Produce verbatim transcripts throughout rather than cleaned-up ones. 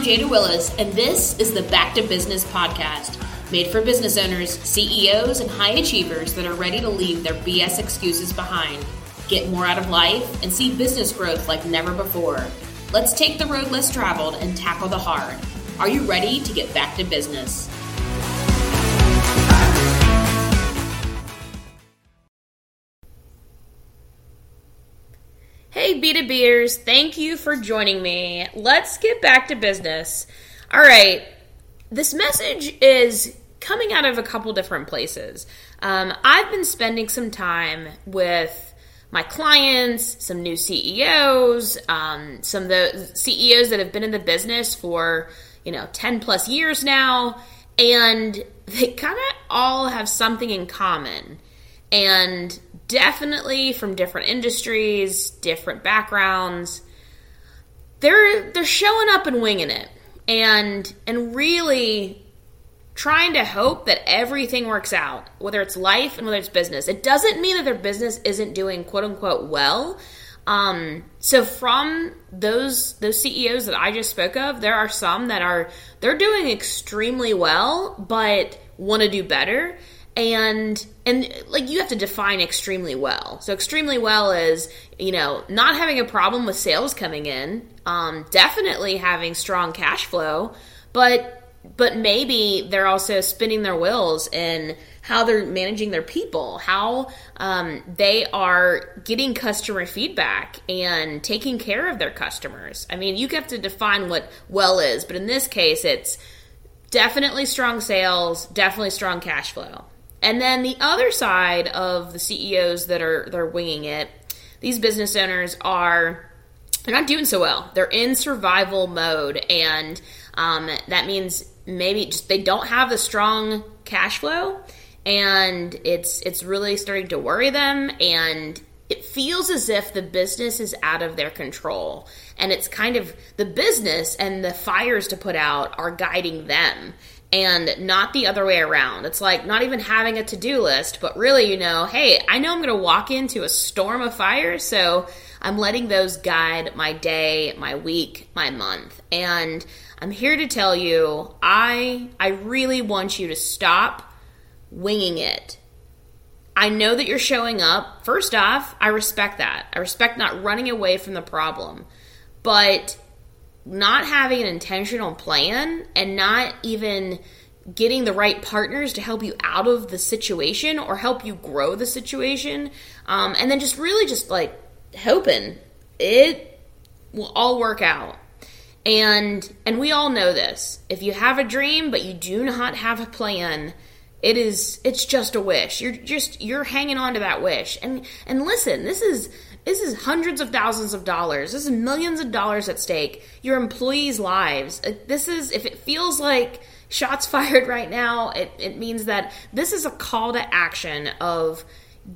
I'm Jada Willis, and this is the Back to Business Podcast, made for business owners, C E Os, and high achievers that are ready to leave their B S excuses behind, get more out of life, and see business growth like never before. Let's take the road less traveled and tackle the hard. Are you ready to get back to business? Hey, B two Bers, thank you for joining me. Let's get back to business. All right, this message is coming out of a couple different places. Um, I've been spending some time with my clients, some new C E Os, um, some of the C E Os that have been in the business for, you know, ten plus years now, and they kind of all have something in common. And definitely from different industries, different backgrounds, they're they're showing up and winging it, and and really trying to hope that everything works out, whether it's life and whether it's business. It doesn't mean that their business isn't doing quote unquote well. Um, so from those those C E Os that I just spoke of, there are some that are they're doing extremely well, but want to do better. And, and like, you have to define extremely well. So extremely well is, you know, not having a problem with sales coming in, um, definitely having strong cash flow, but, but maybe they're also spinning their wheels in how they're managing their people, how, um, they are getting customer feedback and taking care of their customers. I mean, you have to define what well is, but in this case, it's definitely strong sales, definitely strong cash flow. And then the other side of the C E Os that are they're winging it, these business owners are they're not doing so well. They're in survival mode, and um, that means maybe just they don't have the strong cash flow, and it's it's really starting to worry them, and it feels as if the business is out of their control, and it's kind of the business and the fires to put out are guiding them. And not the other way around. It's like not even having a to-do list, but really, you know, hey, I know I'm going to walk into a storm of fire, so I'm letting those guide my day, my week, my month. And I'm here to tell you, I I really want you to stop winging it. I know that you're showing up. First off, I respect that. I respect not running away from the problem. But not having an intentional plan and not even getting the right partners to help you out of the situation or help you grow the situation. Um, and then just really just like hoping it will all work out. And, and we all know this. If you have a dream, but you do not have a plan, It is, it's just a wish. You're just, you're hanging on to that wish. And, and listen, this is, this is hundreds of thousands of dollars. This is millions of dollars at stake. Your employees' lives. This is, if it feels like shots fired right now, it, it means that this is a call to action of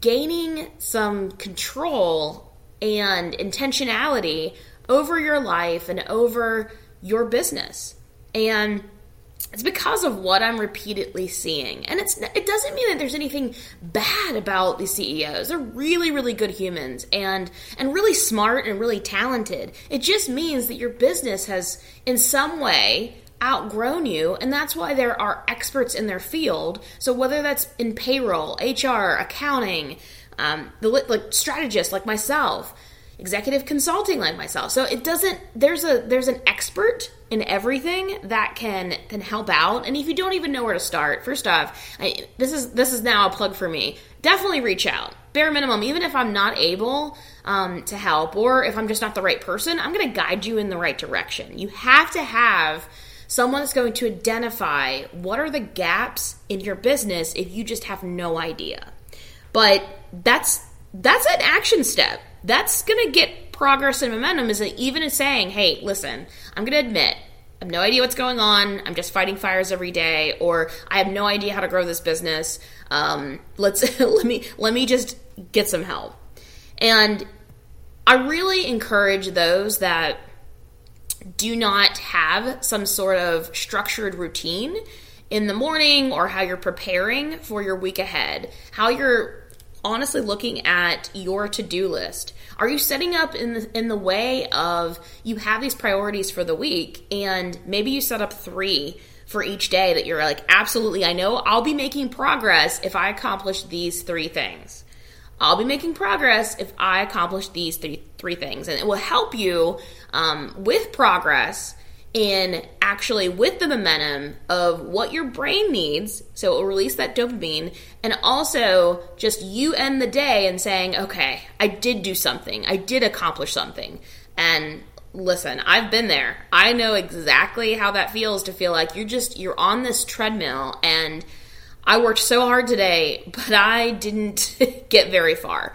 gaining some control and intentionality over your life and over your business. And it's because of what I'm repeatedly seeing. And it's it doesn't mean that there's anything bad about these C E Os. They're really, really good humans and and really smart and really talented. It just means that your business has in some way outgrown you, and that's why there are experts in their field. So whether that's in payroll, H R, accounting, um, the like strategists like myself, executive consulting like myself. So it doesn't, there's a there's an expert in everything that can can help out. And if you don't even know where to start, first off, I, this is this is now a plug for me. Definitely reach out. Bare minimum, even if I'm not able um, to help, or if I'm just not the right person, I'm going to guide you in the right direction. You have to have someone that's going to identify what are the gaps in your business if you just have no idea. But that's that's an action step. That's going to get progress and momentum, is that even saying, hey, listen, I'm going to admit, I have no idea what's going on. I'm just fighting fires every day, or I have no idea how to grow this business. Um, let's, let me, let me just get some help. And I really encourage those that do not have some sort of structured routine in the morning, or how you're preparing for your week ahead, how you're honestly looking at your to-do list. Are you setting up in the, in the way of you have these priorities for the week, and maybe you set up three for each day that you're like, absolutely, I know I'll be making progress if I accomplish these three things. I'll be making progress if I accomplish these three three things. And it will help you um, with progress in actually with the momentum of what your brain needs. So it will release that dopamine, and also just you end the day and saying, okay, I did do something. I did accomplish something. And listen, I've been there. I know exactly how that feels, to feel like you're just, you're on this treadmill and I worked so hard today, but I didn't get very far.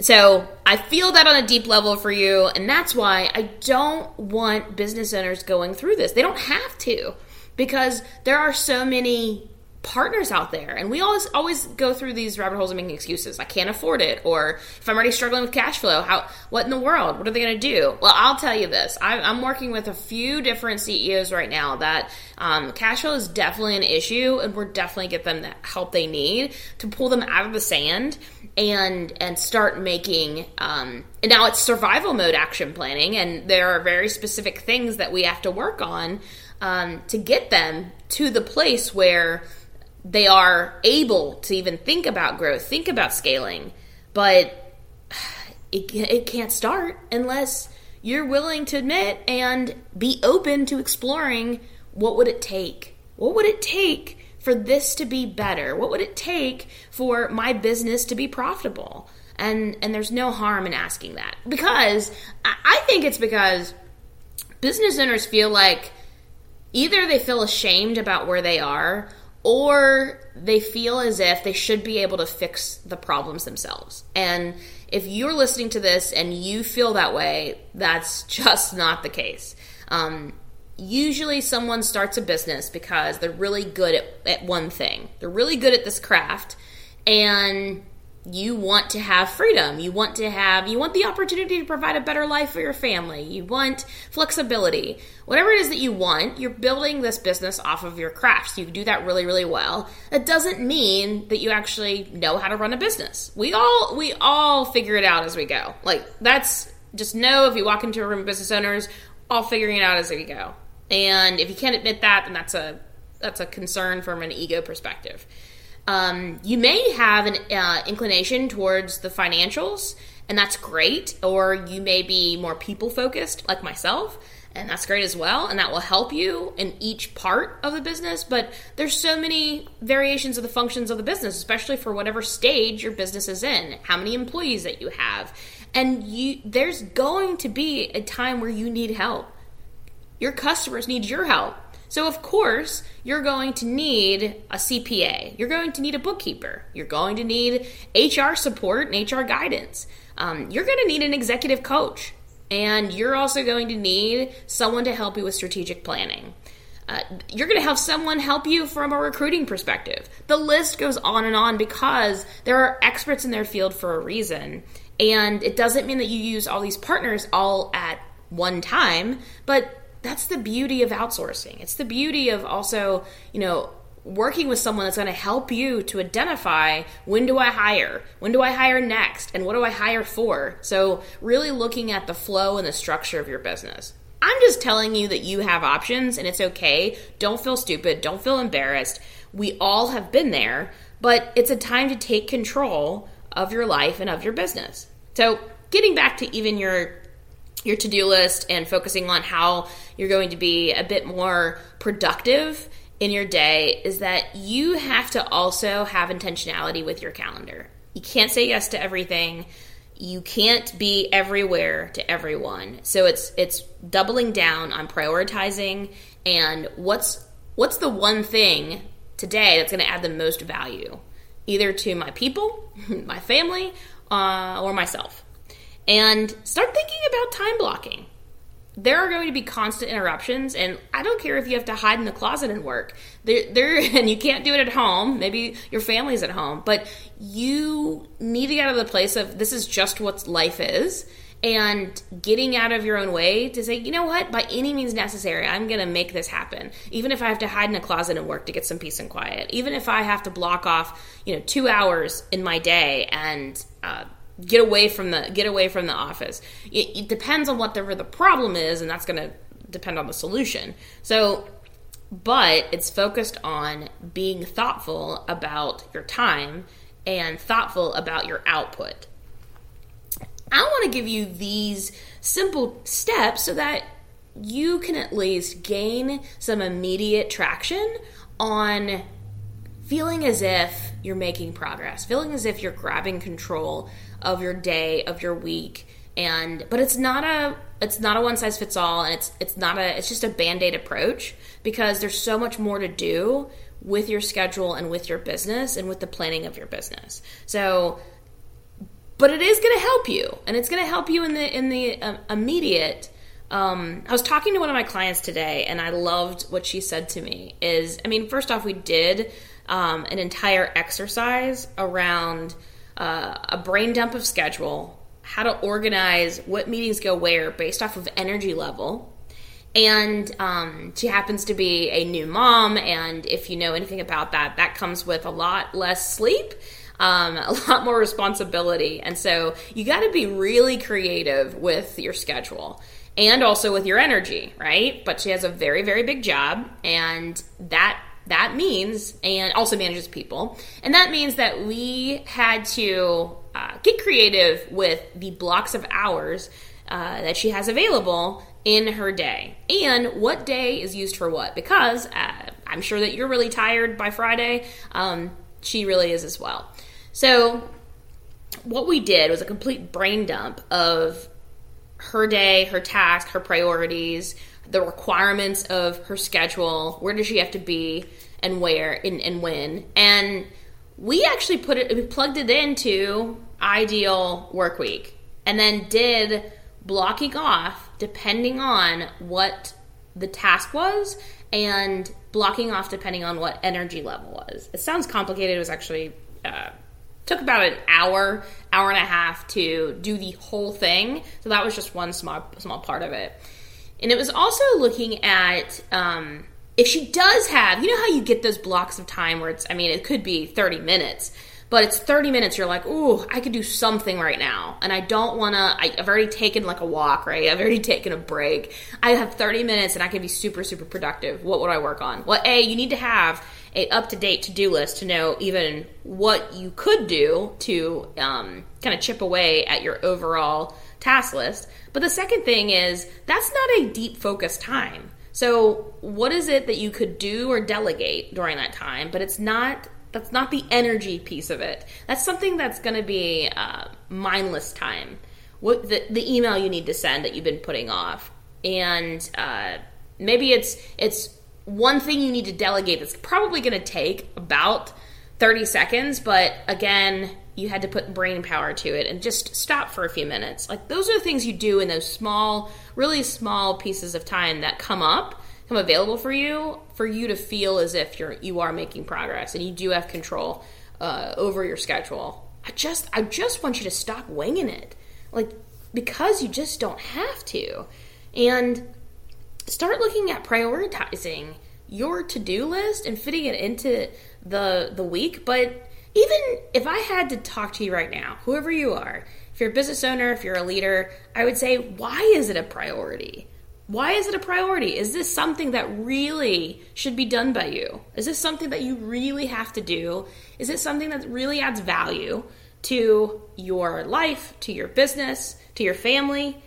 So I feel that on a deep level for you, and that's why I don't want business owners going through this. They don't have to, because there are so many partners out there, and we always always go through these rabbit holes of making excuses. I can't afford it, or if I'm already struggling with cash flow, how? What in the world? What are they going to do? Well, I'll tell you this. I, I'm working with a few different C E Os right now that um, cash flow is definitely an issue, and we're definitely get them the help they need to pull them out of the sand and and start making. Um, and now it's survival mode action planning, and there are very specific things that we have to work on um, to get them to the place where they are able to even think about growth, think about scaling, but it, it can't start unless you're willing to admit and be open to exploring what would it take? What would it take for this to be better? What would it take for my business to be profitable? And and there's no harm in asking that, because I think it's because business owners feel like either they feel ashamed about where they are, or they feel as if they should be able to fix the problems themselves. And if you're listening to this and you feel that way, that's just not the case. Um, usually someone starts a business because they're really good at, at one thing. They're really good at this craft, and you want to have freedom. You want to have, you want the opportunity to provide a better life for your family. You want flexibility. Whatever it is that you want, you're building this business off of your crafts. So you do that really, really well. That doesn't mean that you actually know how to run a business. We all, we all figure it out as we go. Like, that's just, know if you walk into a room of business owners, all figuring it out as we go. And if you can't admit that, then that's a, that's a concern from an ego perspective. Um, you may have an uh, inclination towards the financials, and that's great. Or you may be more people-focused, like myself, and that's great as well. And that will help you in each part of the business. But there's so many variations of the functions of the business, especially for whatever stage your business is in, how many employees that you have. And you, there's going to be a time where you need help. Your customers need your help. So, of course, you're going to need a C P A. You're going to need a bookkeeper. You're going to need H R support and H R guidance. Um, you're going to need an executive coach. And you're also going to need someone to help you with strategic planning. Uh, you're going to have someone help you from a recruiting perspective. The list goes on and on, because there are experts in their field for a reason. And it doesn't mean that you use all these partners all at one time, but that's the beauty of outsourcing. It's the beauty of also, you know, working with someone that's going to help you to identify, when do I hire? When do I hire next? And what do I hire for? So really looking at the flow and the structure of your business. I'm just telling you that you have options, and it's okay. Don't feel stupid. Don't feel embarrassed. We all have been there, but it's a time to take control of your life and of your business. So getting back to even your your to-do list and focusing on how you're going to be a bit more productive in your day, is that you have to also have intentionality with your calendar. You can't say yes to everything. You can't be everywhere to everyone. So it's it's doubling down on prioritizing and what's what's the one thing today that's going to add the most value, either to my people, my family, uh, or myself. And start thinking about time blocking. There are going to be constant interruptions, and I don't care if you have to hide in the closet and work. There, there, and you can't do it at home. Maybe your family's at home, but you need to get out of the place of this is just what life is, and getting out of your own way to say, you know what, by any means necessary, I'm going to make this happen. Even if I have to hide in a closet and work to get some peace and quiet. Even if I have to block off, you know, two hours in my day and, uh, get away from the get away from the office. It, it depends on whatever the problem is, and that's going to depend on the solution. So, but it's focused on being thoughtful about your time and thoughtful about your output. I want to give you these simple steps so that you can at least gain some immediate traction on feeling as if you're making progress, feeling as if you're grabbing control of your day, of your week, and but it's not a it's not a one size fits all, and it's it's not a it's just a band-aid approach, because there's so much more to do with your schedule and with your business and with the planning of your business. So, but it is going to help you, and it's going to help you in the in the um, immediate. Um, I was talking to one of my clients today, and I loved what she said to me. Is I mean, first off, we did um, an entire exercise around uh, a brain dump of schedule, how to organize what meetings go where based off of energy level. And um, she happens to be a new mom, and if you know anything about that, that comes with a lot less sleep, um, a lot more responsibility. And so you got to be really creative with your schedule and also with your energy, right? But she has a very, very big job, and that that means, and also manages people, and that means that we had to uh, get creative with the blocks of hours uh, that she has available in her day, and what day is used for what, because uh, I'm sure that you're really tired by Friday. Um, she really is as well. So what we did was a complete brain dump of her day, her task, her priorities, the requirements of her schedule, where does she have to be and where and, and when. And we actually put it, we plugged it into Ideal Work Week, and then did blocking off depending on what the task was and blocking off depending on what energy level was. It sounds complicated. It was actually, uh, took about an hour, hour and a half to do the whole thing. So that was just one small, small part of it. And it was also looking at um, if she does have, you know how you get those blocks of time where it's, I mean, it could be thirty minutes. But it's thirty minutes, you're like, ooh, I could do something right now. And I don't want to, I've already taken like a walk, right? I've already taken a break. I have thirty minutes and I can be super, super productive. What would I work on? Well, A, you need to have a up-to-date to-do list to know even what you could do to um, kind of chip away at your overall task list. But the second thing is that's not a deep focus time. So what is it that you could do or delegate during that time? But it's not... That's not the energy piece of it. That's something that's going to be uh, mindless time. What the, the email you need to send that you've been putting off, and uh, maybe it's it's one thing you need to delegate that's probably going to take about thirty seconds. But again, you had to put brain power to it and just stop for a few minutes. Like those are the things you do in those small, really small pieces of time that come up. Come available for you, for you to feel as if you're you are making progress and you do have control uh, over your schedule. I just I just want you to stop winging it, like because you just don't have to, and start looking at prioritizing your to-do list and fitting it into the the week. But even if I had to talk to you right now, whoever you are, if you're a business owner, if you're a leader, I would say, why is it a priority? Why is it a priority? Is this something that really should be done by you? Is this something that you really have to do? Is it something that really adds value to your life, to your business, to your family?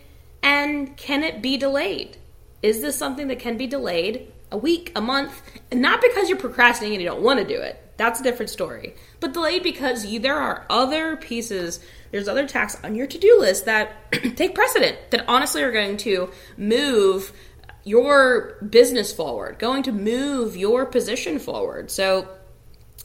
And can it be delayed? Is this something that can be delayed a week, a month? And not because you're procrastinating and you don't want to do it. That's a different story. But delayed because you, there are other pieces, there's other tasks on your to-do list that take precedent, that honestly are going to move your business forward, going to move your position forward. So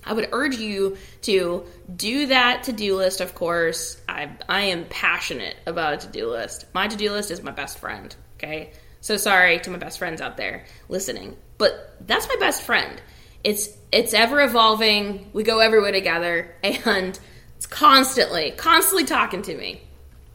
I would urge you to do that to-do list, of course. I, I am passionate about a to-do list. My to-do list is my best friend, okay? So sorry to my best friends out there listening. But that's my best friend. It's it's ever evolving. We go everywhere together, and it's constantly, constantly talking to me.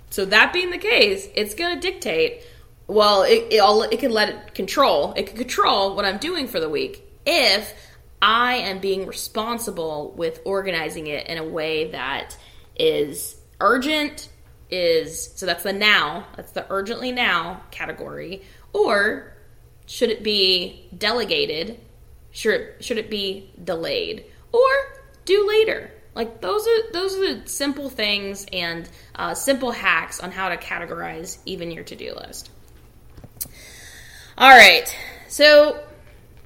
So that being the case, it's going to dictate. Well, it it, all, it can let it control. It can control what I'm doing for the week if I am being responsible with organizing it in a way that is Urgent is, so that's the now, that's the urgently now category. Or should it be delegated? Should it, should it be delayed? Or do later? Like those are those are the simple things and uh, simple hacks on how to categorize even your to-do list. All right, so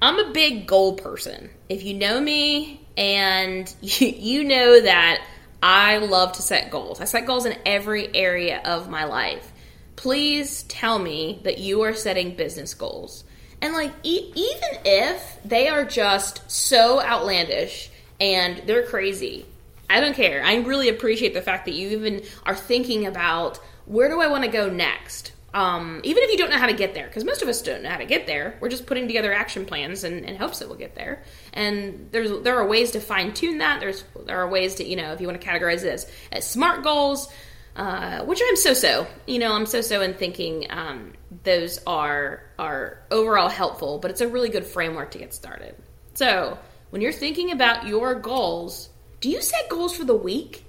I'm a big goal person. If you know me and you, you know that I love to set goals. I set goals in every area of my life. Please tell me that you are setting business goals. And like e- even if they are just so outlandish and they're crazy, I don't care. I really appreciate the fact that you even are thinking about, where do I want to go next? Um, even if you don't know how to get there, because most of us don't know how to get there. We're just putting together action plans and, and hopes that we'll get there. And there's there are ways to fine-tune that. There's There are ways to, you know, if you want to categorize this as SMART goals, uh, which I'm so-so. You know, I'm so-so in thinking um, those are are overall helpful, but it's a really good framework to get started. So when you're thinking about your goals, do you set goals for the week?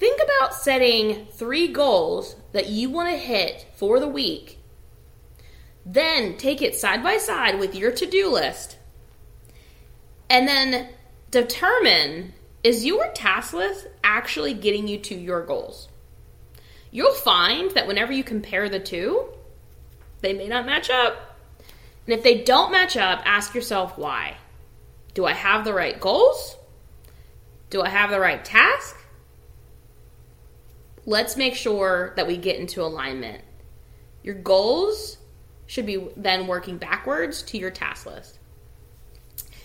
Think about setting three goals that you want to hit for the week. Then take it side by side with your to-do list. And then determine, is your task list actually getting you to your goals? You'll find that whenever you compare the two, they may not match up. And if they don't match up, ask yourself why. Do I have the right goals? Do I have the right task? Let's make sure that we get into alignment. Your goals should be then working backwards to your task list.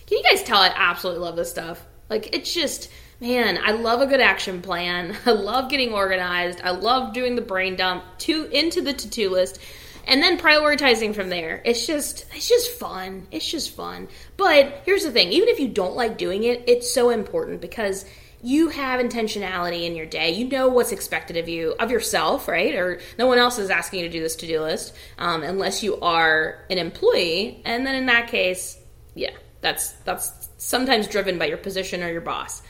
Can you guys tell I absolutely love this stuff? Like, it's just, man, I love a good action plan. I love getting organized. I love doing the brain dump to into the to-do list and then prioritizing from there. It's just, it's just fun. It's just fun. But here's the thing. Even if you don't like doing it, it's so important because you have intentionality in your day. You know what's expected of you, of yourself, right? Or no one else is asking you to do this to-do list, um, unless you are an employee. And then in that case, yeah, that's that's sometimes driven by your position or your boss.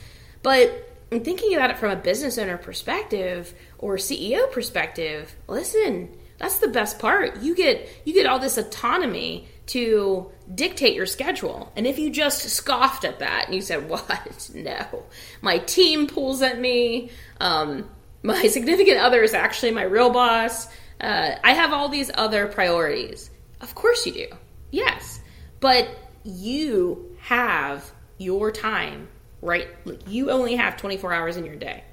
But in thinking about it from a business owner perspective or C E O perspective, listen, that's the best part. You get you get all this autonomy to dictate your schedule. And if you just scoffed at that and you said, what? No. My team pulls at me. Um, my significant other is actually my real boss. Uh, I have all these other priorities. Of course you do. Yes. But you have your time, right? You only have twenty-four hours in your day.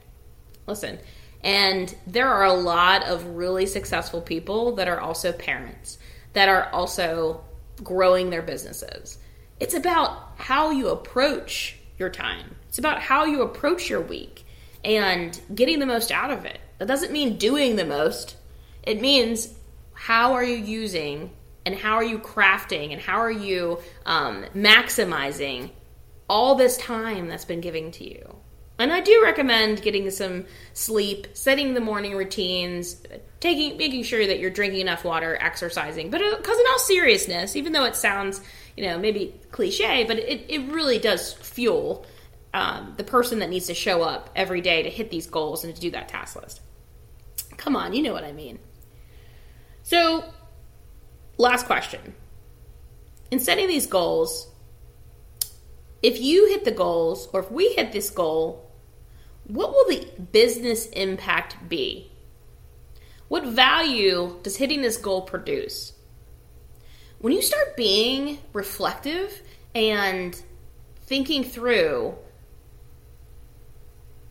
Listen, and there are a lot of really successful people that are also parents, that are also growing their businesses. It's about how you approach your time. It's about how you approach your week and getting the most out of it. That doesn't mean doing the most. It means how are you using and how are you crafting and how are you um, maximizing all this time that's been given to you. And I do recommend getting some sleep, setting the morning routines, taking, making sure that you're drinking enough water, exercising. But because in all seriousness, even though it sounds, you know, maybe cliche, but it, it really does fuel um, the person that needs to show up every day to hit these goals and to do that task list. Come on, you know what I mean. So, last question. In setting these goals, if you hit the goals or if we hit this goal, what will the business impact be? What value does hitting this goal produce? When you start being reflective and thinking through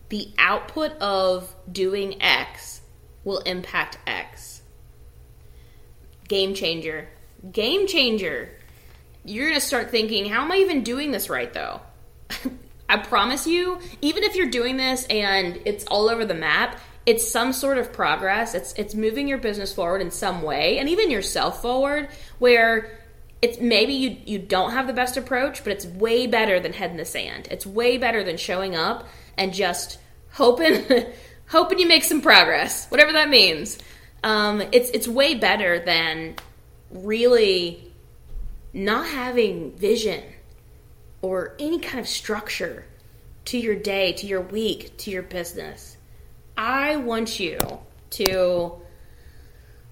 the output of doing X will impact X. Game changer. Game changer. You're going to start thinking, how am I even doing this right, though? I promise you, even if you're doing this and it's all over the map, it's some sort of progress. It's it's moving your business forward in some way and even yourself forward, where it's maybe you, you don't have the best approach, but it's way better than head in the sand. It's way better than showing up and just hoping hoping you make some progress, whatever that means. Um, it's it's way better than really not having vision or any kind of structure to your day, to your week, to your business. I want you to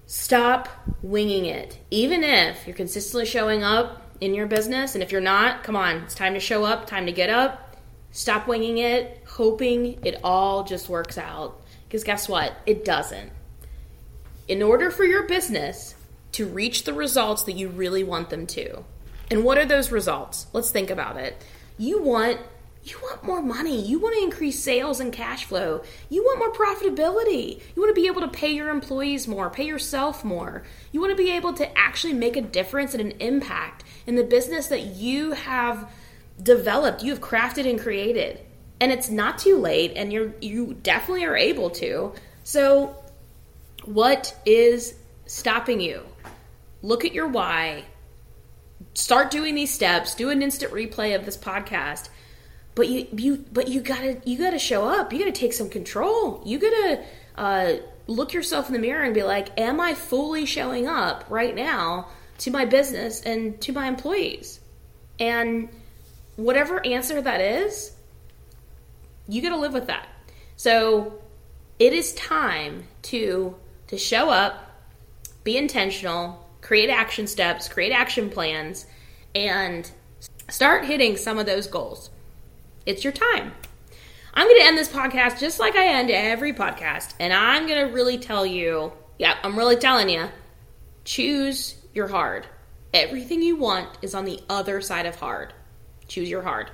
stop winging it. Even if you're consistently showing up in your business, and if you're not, come on, it's time to show up, time to get up. Stop winging it, hoping it all just works out. Because guess what? It doesn't. In order for your business to reach the results that you really want them to, and what are those results? Let's think about it. You want You want more money. You want to increase sales and cash flow. You want more profitability. You want to be able to pay your employees more, pay yourself more. You want to be able to actually make a difference and an impact in the business that you have developed, you have crafted and created. And it's not too late, and you're you definitely are able to. So what is stopping you? Look at your why. Start doing these steps. Do an instant replay of this podcast. But you, you, but you gotta, you gotta show up. You gotta take some control. You gotta uh, look yourself in the mirror and be like, "Am I fully showing up right now to my business and to my employees?" And whatever answer that is, you gotta live with that. So it is time to to show up, be intentional, create action steps, create action plans, and start hitting some of those goals. It's your time. I'm going to end this podcast just like I end every podcast. And I'm going to really tell you, yeah, I'm really telling you, choose your hard. Everything you want is on the other side of hard. Choose your hard.